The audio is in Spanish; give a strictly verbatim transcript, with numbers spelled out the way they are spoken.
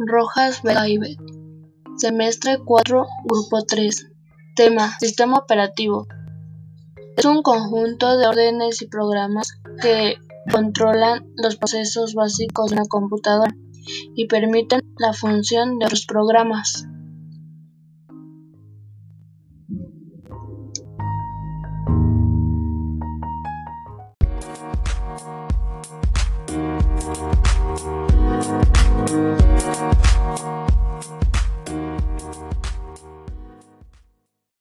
Rojas Vega Semestre cuatro, Grupo tres. Tema: Sistema operativo. Es un conjunto de órdenes y programas que controlan los procesos básicos de una computadora y permiten la función de otros programas.